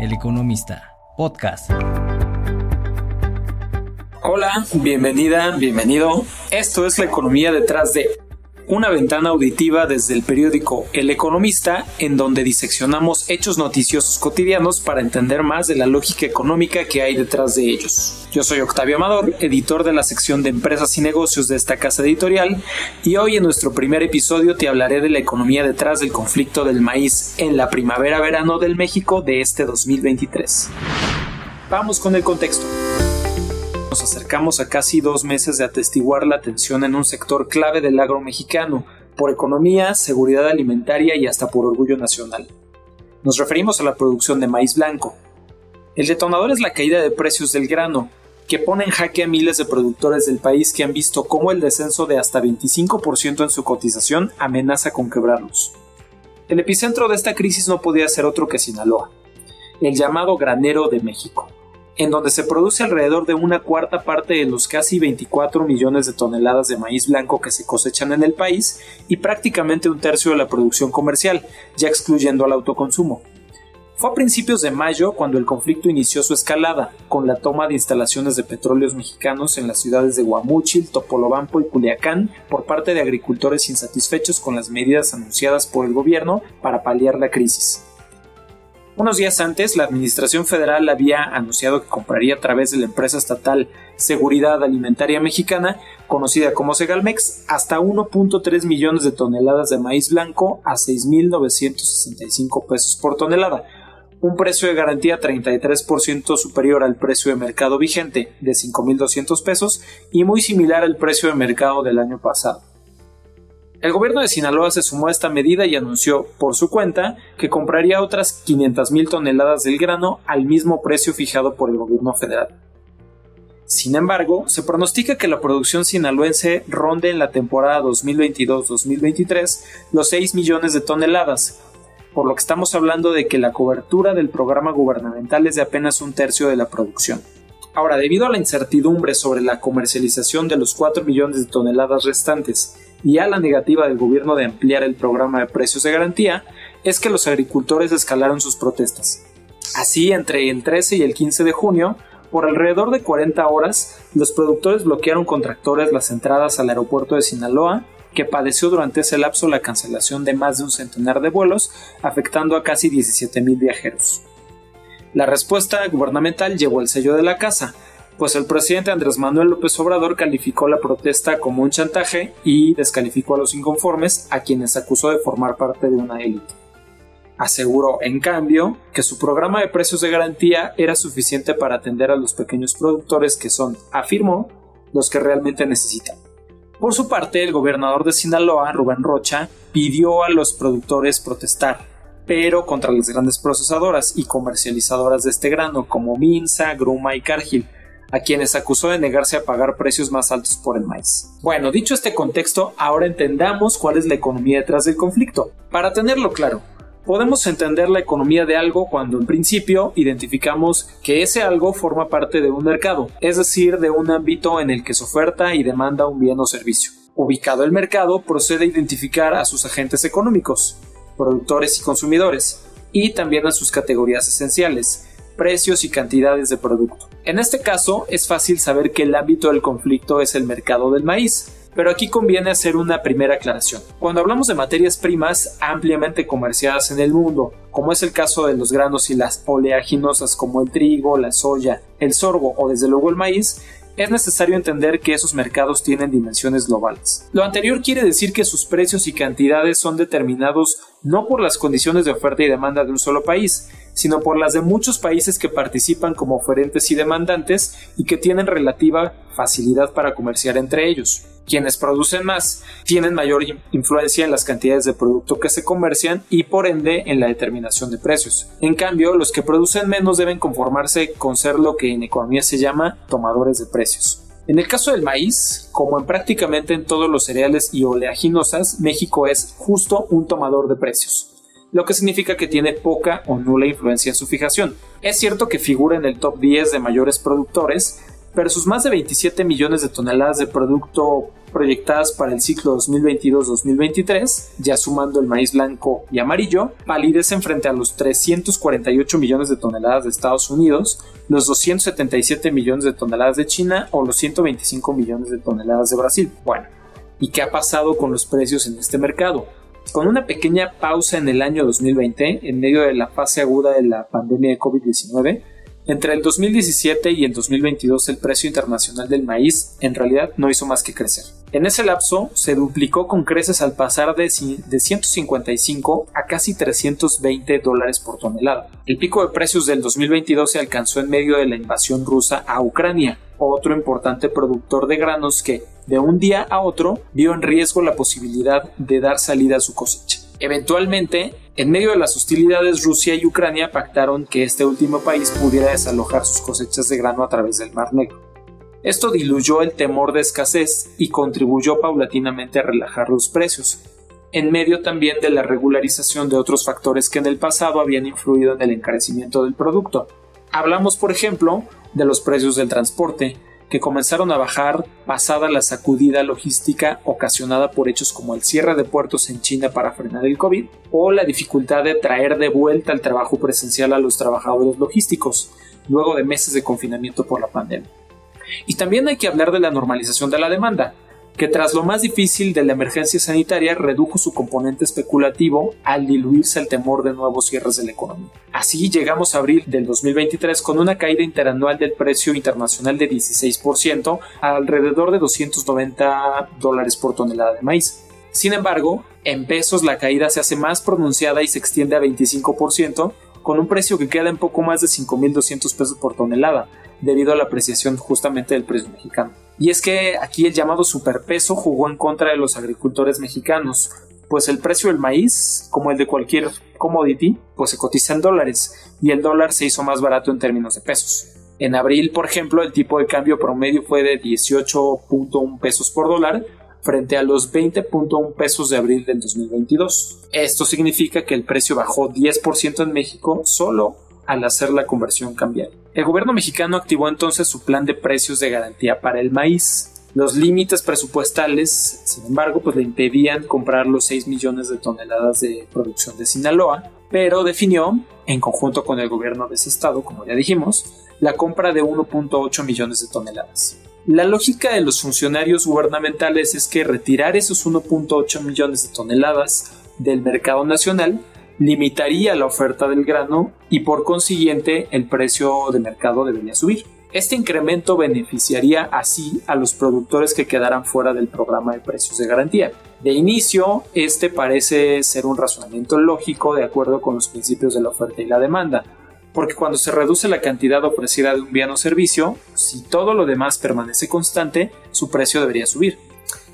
El Economista Podcast. Hola, bienvenida, bienvenido. Esto es La Economía detrás de, una ventana auditiva desde el periódico El Economista, en donde diseccionamos hechos noticiosos cotidianos para entender más de la lógica económica que hay detrás de ellos. Yo soy Octavio Amador, editor de la sección de Empresas y Negocios de esta casa editorial, y hoy en nuestro primer episodio te hablaré de la economía detrás del conflicto del maíz en la primavera-verano del México de este 2023. Vamos con el contexto. Nos acercamos a casi 2 meses de atestiguar la tensión en un sector clave del agro mexicano, por economía, seguridad alimentaria y hasta por orgullo nacional. Nos referimos a la producción de maíz blanco. El detonador es la caída de precios del grano, que pone en jaque a miles de productores del país que han visto cómo el descenso de hasta 25% en su cotización amenaza con quebrarlos. El epicentro de esta crisis no podía ser otro que Sinaloa, el llamado granero de México, en donde se produce alrededor de 1/4 parte de los casi 24 millones de toneladas de maíz blanco que se cosechan en el país y prácticamente 1/3 de la producción comercial, ya excluyendo al autoconsumo. Fue a principios de mayo cuando el conflicto inició su escalada, con la toma de instalaciones de Petróleos Mexicanos en las ciudades de Huamuchil, Topolobampo y Culiacán por parte de agricultores insatisfechos con las medidas anunciadas por el gobierno para paliar la crisis. Unos días antes, la Administración Federal había anunciado que compraría a través de la empresa estatal Seguridad Alimentaria Mexicana, conocida como Segalmex, hasta 1.3 millones de toneladas de maíz blanco a $6,965 por tonelada, un precio de garantía 33% superior al precio de mercado vigente de $5,200 y muy similar al precio de mercado del año pasado. El gobierno de Sinaloa se sumó a esta medida y anunció, por su cuenta, que compraría otras 500,000 toneladas del grano al mismo precio fijado por el gobierno federal. Sin embargo, se pronostica que la producción sinaloense ronde en la temporada 2022-2023 los 6 millones de toneladas, por lo que estamos hablando de que la cobertura del programa gubernamental es de apenas 1/3 de la producción. Ahora, debido a la incertidumbre sobre la comercialización de los 4 millones de toneladas restantes y a la negativa del gobierno de ampliar el programa de precios de garantía, es que los agricultores escalaron sus protestas. Así, entre el 13 y el 15 de junio, por alrededor de 40 horas, los productores bloquearon con tractores las entradas al aeropuerto de Sinaloa, que padeció durante ese lapso la cancelación de más de 100 de vuelos, afectando a casi 17,000 viajeros. La respuesta gubernamental llevó el sello de la casa, pues el presidente Andrés Manuel López Obrador calificó la protesta como un chantaje y descalificó a los inconformes, a quienes acusó de formar parte de una élite. Aseguró, en cambio, que su programa de precios de garantía era suficiente para atender a los pequeños productores que son, afirmó, los que realmente necesitan. Por su parte, el gobernador de Sinaloa, Rubén Rocha, pidió a los productores protestar, pero contra las grandes procesadoras y comercializadoras de este grano como Minsa, Gruma y Cargill, a quienes acusó de negarse a pagar precios más altos por el maíz. Bueno, dicho este contexto, ahora entendamos cuál es la economía detrás del conflicto. Para tenerlo claro, podemos entender la economía de algo cuando en principio identificamos que ese algo forma parte de un mercado, es decir, de un ámbito en el que se oferta y demanda un bien o servicio. Ubicado el mercado, procede a identificar a sus agentes económicos, productores y consumidores, y también a sus categorías esenciales, precios y cantidades de producto. En este caso, es fácil saber que el ámbito del conflicto es el mercado del maíz, pero aquí conviene hacer una primera aclaración. Cuando hablamos de materias primas ampliamente comerciadas en el mundo, como es el caso de los granos y las oleaginosas como el trigo, la soya, el sorgo o desde luego el maíz, es necesario entender que esos mercados tienen dimensiones globales. Lo anterior quiere decir que sus precios y cantidades son determinados no por las condiciones de oferta y demanda de un solo país, sino por las de muchos países que participan como oferentes y demandantes y que tienen relativa facilidad para comerciar entre ellos. Quienes producen más tienen mayor influencia en las cantidades de producto que se comercian y por ende en la determinación de precios. En cambio, los que producen menos deben conformarse con ser lo que en economía se llama tomadores de precios. En el caso del maíz, como en prácticamente en todos los cereales y oleaginosas, México es justo un tomador de precios, lo que significa que tiene poca o nula influencia en su fijación. Es cierto que figura en el top 10 de mayores productores, pero sus más de 27 millones de toneladas de producto proyectadas para el ciclo 2022-2023, ya sumando el maíz blanco y amarillo, palidecen frente a los 348 millones de toneladas de Estados Unidos, los 277 millones de toneladas de China o los 125 millones de toneladas de Brasil. Bueno, ¿y qué ha pasado con los precios en este mercado? Con una pequeña pausa en el año 2020, en medio de la fase aguda de la pandemia de COVID-19, entre el 2017 y el 2022 el precio internacional del maíz en realidad no hizo más que crecer. En ese lapso se duplicó con creces al pasar de 155 a casi $320 por tonelada. El pico de precios del 2022 se alcanzó en medio de la invasión rusa a Ucrania, otro importante productor de granos que, de un día a otro, vio en riesgo la posibilidad de dar salida a su cosecha. Eventualmente, en medio de las hostilidades, Rusia y Ucrania pactaron que este último país pudiera desalojar sus cosechas de grano a través del Mar Negro. Esto diluyó el temor de escasez y contribuyó paulatinamente a relajar los precios, en medio también de la regularización de otros factores que en el pasado habían influido en el encarecimiento del producto. Hablamos, por ejemplo, de los precios del transporte, que comenzaron a bajar pasada la sacudida logística ocasionada por hechos como el cierre de puertos en China para frenar el COVID o la dificultad de traer de vuelta el trabajo presencial a los trabajadores logísticos luego de meses de confinamiento por la pandemia. Y también hay que hablar de la normalización de la demanda, que tras lo más difícil de la emergencia sanitaria redujo su componente especulativo al diluirse el temor de nuevos cierres de la economía. Así llegamos a abril del 2023 con una caída interanual del precio internacional de 16% a alrededor de $290 por tonelada de maíz. Sin embargo, en pesos la caída se hace más pronunciada y se extiende a 25%, con un precio que queda en poco más de $5,200 por tonelada, debido a la apreciación justamente del precio mexicano. Y es que aquí el llamado superpeso jugó en contra de los agricultores mexicanos, pues el precio del maíz, como el de cualquier commodity, pues se cotiza en dólares, y el dólar se hizo más barato en términos de pesos. En abril, por ejemplo, el tipo de cambio promedio fue de 18.1 pesos por dólar, frente a los 20.1 pesos de abril del 2022. Esto significa que el precio bajó 10% en México solo al hacer la conversión cambiaria. El gobierno mexicano activó entonces su plan de precios de garantía para el maíz. Los límites presupuestales, sin embargo, pues le impedían comprar los 6 millones de toneladas de producción de Sinaloa, pero definió, en conjunto con el gobierno de ese estado, como ya dijimos, la compra de 1.8 millones de toneladas. La lógica de los funcionarios gubernamentales es que retirar esos 1.8 millones de toneladas del mercado nacional limitaría la oferta del grano y por consiguiente el precio de mercado debería subir. Este incremento beneficiaría así a los productores que quedaran fuera del programa de precios de garantía. De inicio, este parece ser un razonamiento lógico de acuerdo con los principios de la oferta y la demanda, porque cuando se reduce la cantidad ofrecida de un bien o servicio, si todo lo demás permanece constante, su precio debería subir.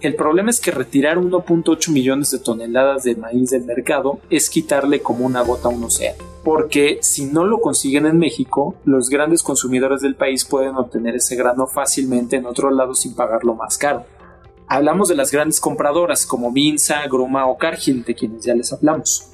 El problema es que retirar 1.8 millones de toneladas de maíz del mercado es quitarle como una gota a un océano, porque si no lo consiguen en México, los grandes consumidores del país pueden obtener ese grano fácilmente en otro lado sin pagarlo más caro. Hablamos de las grandes compradoras como Minsa, Gruma o Cargill, de quienes ya les hablamos,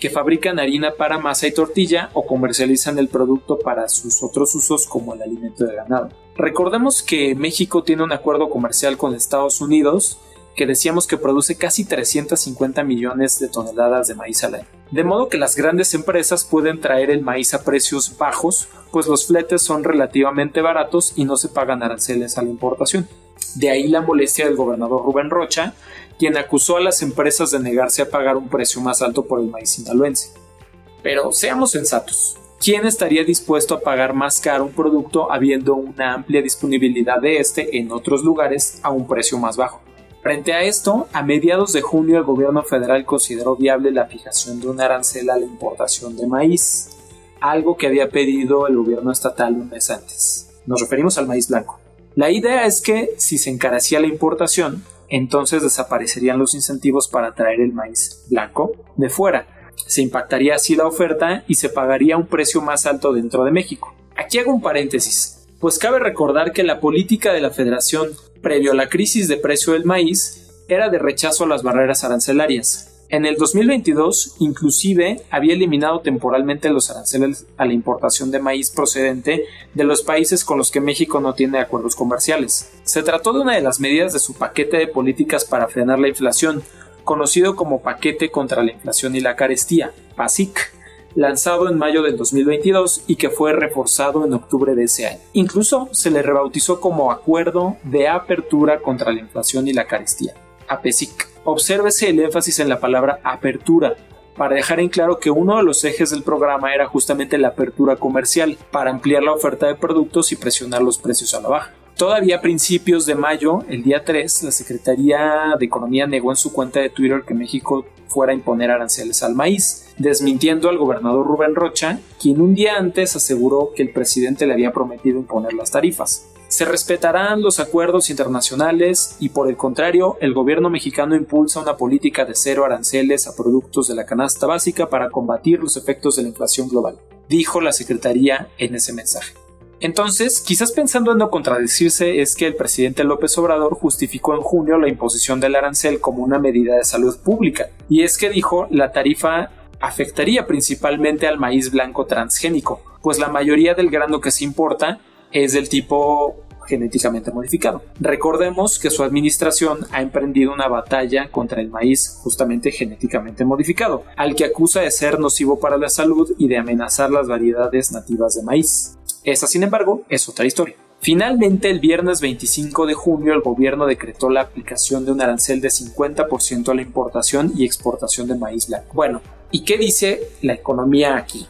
que fabrican harina para masa y tortilla o comercializan el producto para sus otros usos como el alimento de ganado. Recordemos que México tiene un acuerdo comercial con Estados Unidos que decíamos que produce casi 350 millones de toneladas de maíz al año. De modo que las grandes empresas pueden traer el maíz a precios bajos, pues los fletes son relativamente baratos y no se pagan aranceles a la importación. De ahí la molestia del gobernador Rubén Rocha, quien acusó a las empresas de negarse a pagar un precio más alto por el maíz sinaloense. Pero seamos sensatos. ¿Quién estaría dispuesto a pagar más caro un producto habiendo una amplia disponibilidad de este en otros lugares a un precio más bajo? Frente a esto, a mediados de junio el gobierno federal consideró viable la fijación de un arancel a la importación de maíz, algo que había pedido el gobierno estatal un mes antes. Nos referimos al maíz blanco. La idea es que, si se encarecía la importación, entonces desaparecerían los incentivos para traer el maíz blanco de fuera. Se impactaría así la oferta y se pagaría un precio más alto dentro de México. Aquí hago un paréntesis, pues cabe recordar que la política de la Federación previo a la crisis de precio del maíz era de rechazo a las barreras arancelarias, En el 2022, inclusive, había eliminado temporalmente los aranceles a la importación de maíz procedente de los países con los que México no tiene acuerdos comerciales. Se trató de una de las medidas de su paquete de políticas para frenar la inflación, conocido como Paquete contra la Inflación y la Carestía, PASIC, lanzado en mayo del 2022 y que fue reforzado en octubre de ese año. Incluso se le rebautizó como Acuerdo de Apertura contra la Inflación y la Carestía, APESIC. Obsérvese el énfasis en la palabra apertura, para dejar en claro que uno de los ejes del programa era justamente la apertura comercial, para ampliar la oferta de productos y presionar los precios a la baja. Todavía a principios de mayo, el día 3, la Secretaría de Economía negó en su cuenta de Twitter que México fuera a imponer aranceles al maíz, desmintiendo al gobernador Rubén Rocha, quien un día antes aseguró que el presidente le había prometido imponer las tarifas. Se respetarán los acuerdos internacionales y, por el contrario, el gobierno mexicano impulsa una política de cero aranceles a productos de la canasta básica para combatir los efectos de la inflación global, dijo la Secretaría en ese mensaje. Entonces, quizás pensando en no contradecirse, es que el presidente López Obrador justificó en junio la imposición del arancel como una medida de salud pública, y es que dijo la tarifa afectaría principalmente al maíz blanco transgénico, pues la mayoría del grano que se importa es del tipo genéticamente modificado. Recordemos que su administración ha emprendido una batalla contra el maíz justamente genéticamente modificado, al que acusa de ser nocivo para la salud y de amenazar las variedades nativas de maíz. Esa, sin embargo, es otra historia. Finalmente, el viernes 25 de junio, el gobierno decretó la aplicación de un arancel de 50% a la importación y exportación de maíz blanco. Bueno, ¿y qué dice La Economía aquí?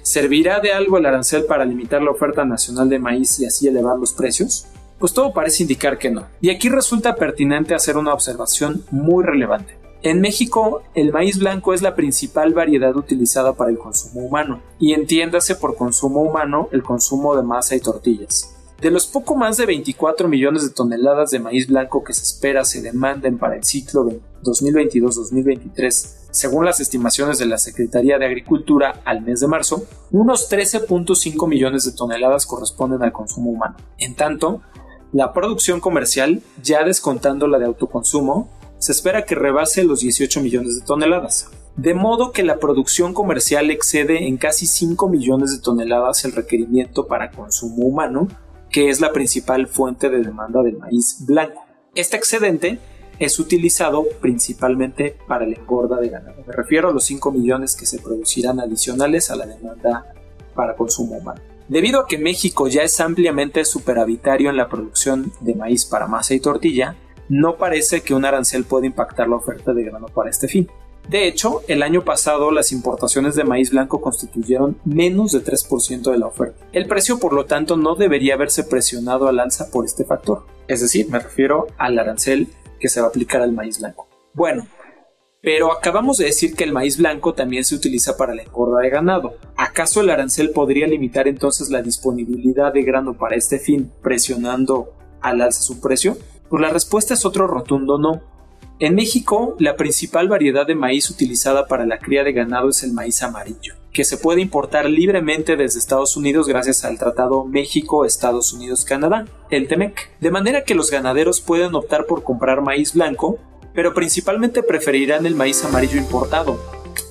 ¿Servirá de algo el arancel para limitar la oferta nacional de maíz y así elevar los precios? Pues todo parece indicar que no. Y aquí resulta pertinente hacer una observación muy relevante. En México, el maíz blanco es la principal variedad utilizada para el consumo humano, y entiéndase por consumo humano el consumo de masa y tortillas. De los poco más de 24 millones de toneladas de maíz blanco que se espera se demanden para el ciclo 2022-2023, según las estimaciones de la Secretaría de Agricultura al mes de marzo, unos 13.5 millones de toneladas corresponden al consumo humano. En tanto, la producción comercial, ya descontando la de autoconsumo, se espera que rebase los 18 millones de toneladas. De modo que la producción comercial excede en casi 5 millones de toneladas el requerimiento para consumo humano, que es la principal fuente de demanda del maíz blanco. Este excedente es utilizado principalmente para la engorda de ganado. Me refiero a los 5 millones que se producirán adicionales a la demanda para consumo humano. Debido a que México ya es ampliamente superavitario en la producción de maíz para masa y tortilla, no parece que un arancel pueda impactar la oferta de grano para este fin. De hecho, el año pasado las importaciones de maíz blanco constituyeron menos de 3% de la oferta. El precio, por lo tanto, no debería haberse presionado al alza por este factor. Es decir, me refiero al arancel que se va a aplicar al maíz blanco. Bueno, pero acabamos de decir que el maíz blanco también se utiliza para la engorda de ganado. ¿Acaso el arancel podría limitar entonces la disponibilidad de grano para este fin, presionando al alza su precio? Pues la respuesta es otro rotundo no. En México, la principal variedad de maíz utilizada para la cría de ganado es el maíz amarillo, que se puede importar libremente desde Estados Unidos gracias al Tratado México-Estados Unidos-Canadá, el T-MEC. De manera que los ganaderos pueden optar por comprar maíz blanco, pero principalmente preferirán el maíz amarillo importado,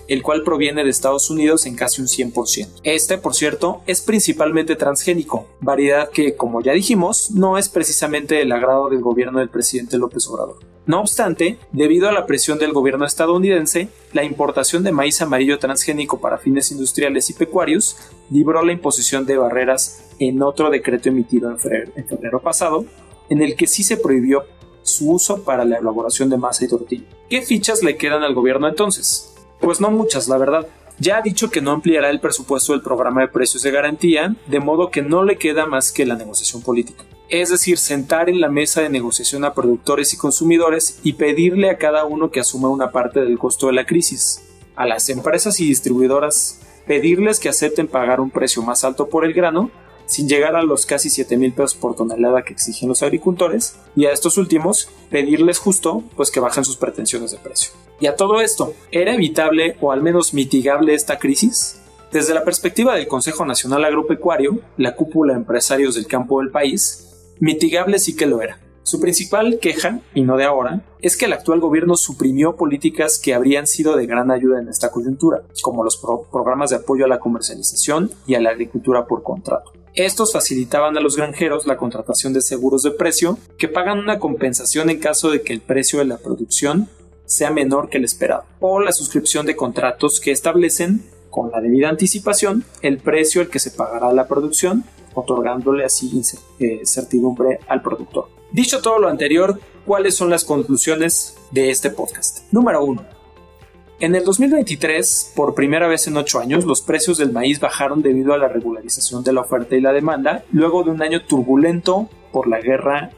el cual proviene de Estados Unidos en casi un 100%. Este, por cierto, es principalmente transgénico, variedad que, como ya dijimos, no es precisamente del agrado del gobierno del presidente López Obrador. No obstante, debido a la presión del gobierno estadounidense, la importación de maíz amarillo transgénico para fines industriales y pecuarios libró la imposición de barreras en otro decreto emitido en febrero pasado, en el que sí se prohibió su uso para la elaboración de masa y tortilla. ¿Qué fichas le quedan al gobierno entonces? Pues no muchas, la verdad. Ya ha dicho que no ampliará el presupuesto del programa de precios de garantía, de modo que no le queda más que la negociación política. Es decir, sentar en la mesa de negociación a productores y consumidores y pedirle a cada uno que asuma una parte del costo de la crisis. A las empresas y distribuidoras, pedirles que acepten pagar un precio más alto por el grano, sin llegar a los casi 7,000 pesos por tonelada que exigen los agricultores, y a estos últimos pedirles justo pues que bajen sus pretensiones de precio. Y a todo esto, ¿era evitable o al menos mitigable esta crisis? Desde la perspectiva del Consejo Nacional Agropecuario, la cúpula de empresarios del campo del país, mitigable sí que lo era. Su principal queja, y no de ahora, es que el actual gobierno suprimió políticas que habrían sido de gran ayuda en esta coyuntura, como los programas de apoyo a la comercialización y a la agricultura por contrato. Estos facilitaban a los granjeros la contratación de seguros de precio que pagan una compensación en caso de que el precio de la producción sea menor que el esperado, o la suscripción de contratos que establecen, con la debida anticipación, el precio al que se pagará la producción, otorgándole así certidumbre al productor. Dicho todo lo anterior, ¿cuáles son las conclusiones de este podcast? Número 1. En el 2023, por primera vez en 8 años, los precios del maíz bajaron debido a la regularización de la oferta y la demanda, luego de un año turbulento por la guerra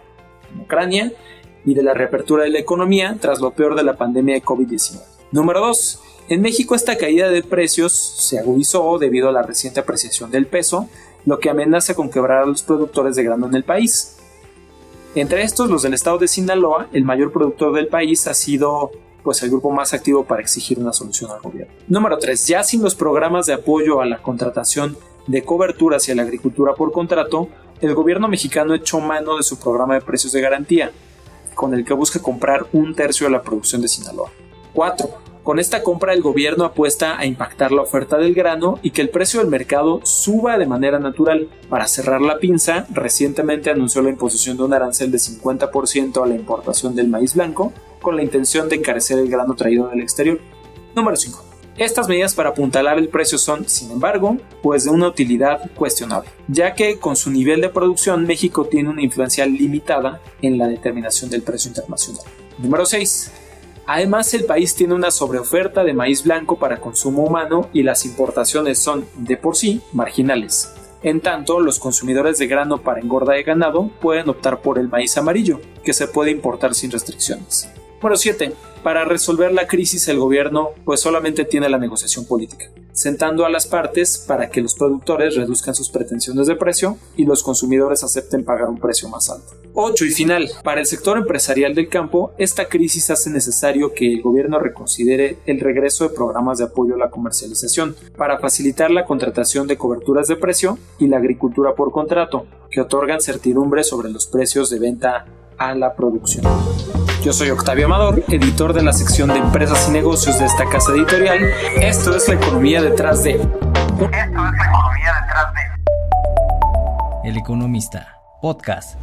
en Ucrania y de la reapertura de la economía tras lo peor de la pandemia de COVID-19. Número 2. En México esta caída de precios se agudizó debido a la reciente apreciación del peso, lo que amenaza con quebrar a los productores de grano en el país. Entre estos, los del estado de Sinaloa, el mayor productor del país, ha sido el grupo más activo para exigir una solución al gobierno. Número 3. Ya sin los programas de apoyo a la contratación de cobertura hacia la agricultura por contrato, el gobierno mexicano echó mano de su programa de precios de garantía, con el que busca comprar un tercio de la producción de Sinaloa. 4. Con esta compra el gobierno apuesta a impactar la oferta del grano y que el precio del mercado suba de manera natural. Para cerrar la pinza, recientemente anunció la imposición de un arancel de 50% a la importación del maíz blanco, con la intención de encarecer el grano traído del exterior. Número 5. Estas medidas para apuntalar el precio son, sin embargo, de una utilidad cuestionable, ya que con su nivel de producción México tiene una influencia limitada en la determinación del precio internacional. Número 6. Además, el país tiene una sobreoferta de maíz blanco para consumo humano y las importaciones son, de por sí, marginales. En tanto, los consumidores de grano para engorda de ganado pueden optar por el maíz amarillo, que se puede importar sin restricciones. Número 7. Para resolver la crisis, el gobierno solamente tiene la negociación política, sentando a las partes para que los productores reduzcan sus pretensiones de precio y los consumidores acepten pagar un precio más alto. 8. Y final. Para el sector empresarial del campo, esta crisis hace necesario que el gobierno reconsidere el regreso de programas de apoyo a la comercialización para facilitar la contratación de coberturas de precio y la agricultura por contrato, que otorgan certidumbre sobre los precios de venta a la producción. Yo soy Octavio Amador, editor de la sección de Empresas y Negocios de esta casa editorial. Esto es La Economía Detrás de. El Economista, podcast.